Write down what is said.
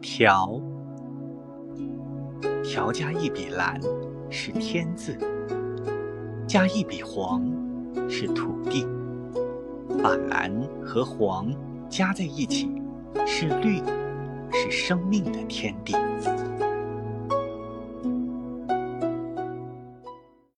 条，条加一笔蓝是天字，加一笔黄是土地，把蓝和黄加在一起是绿，是生命的天地。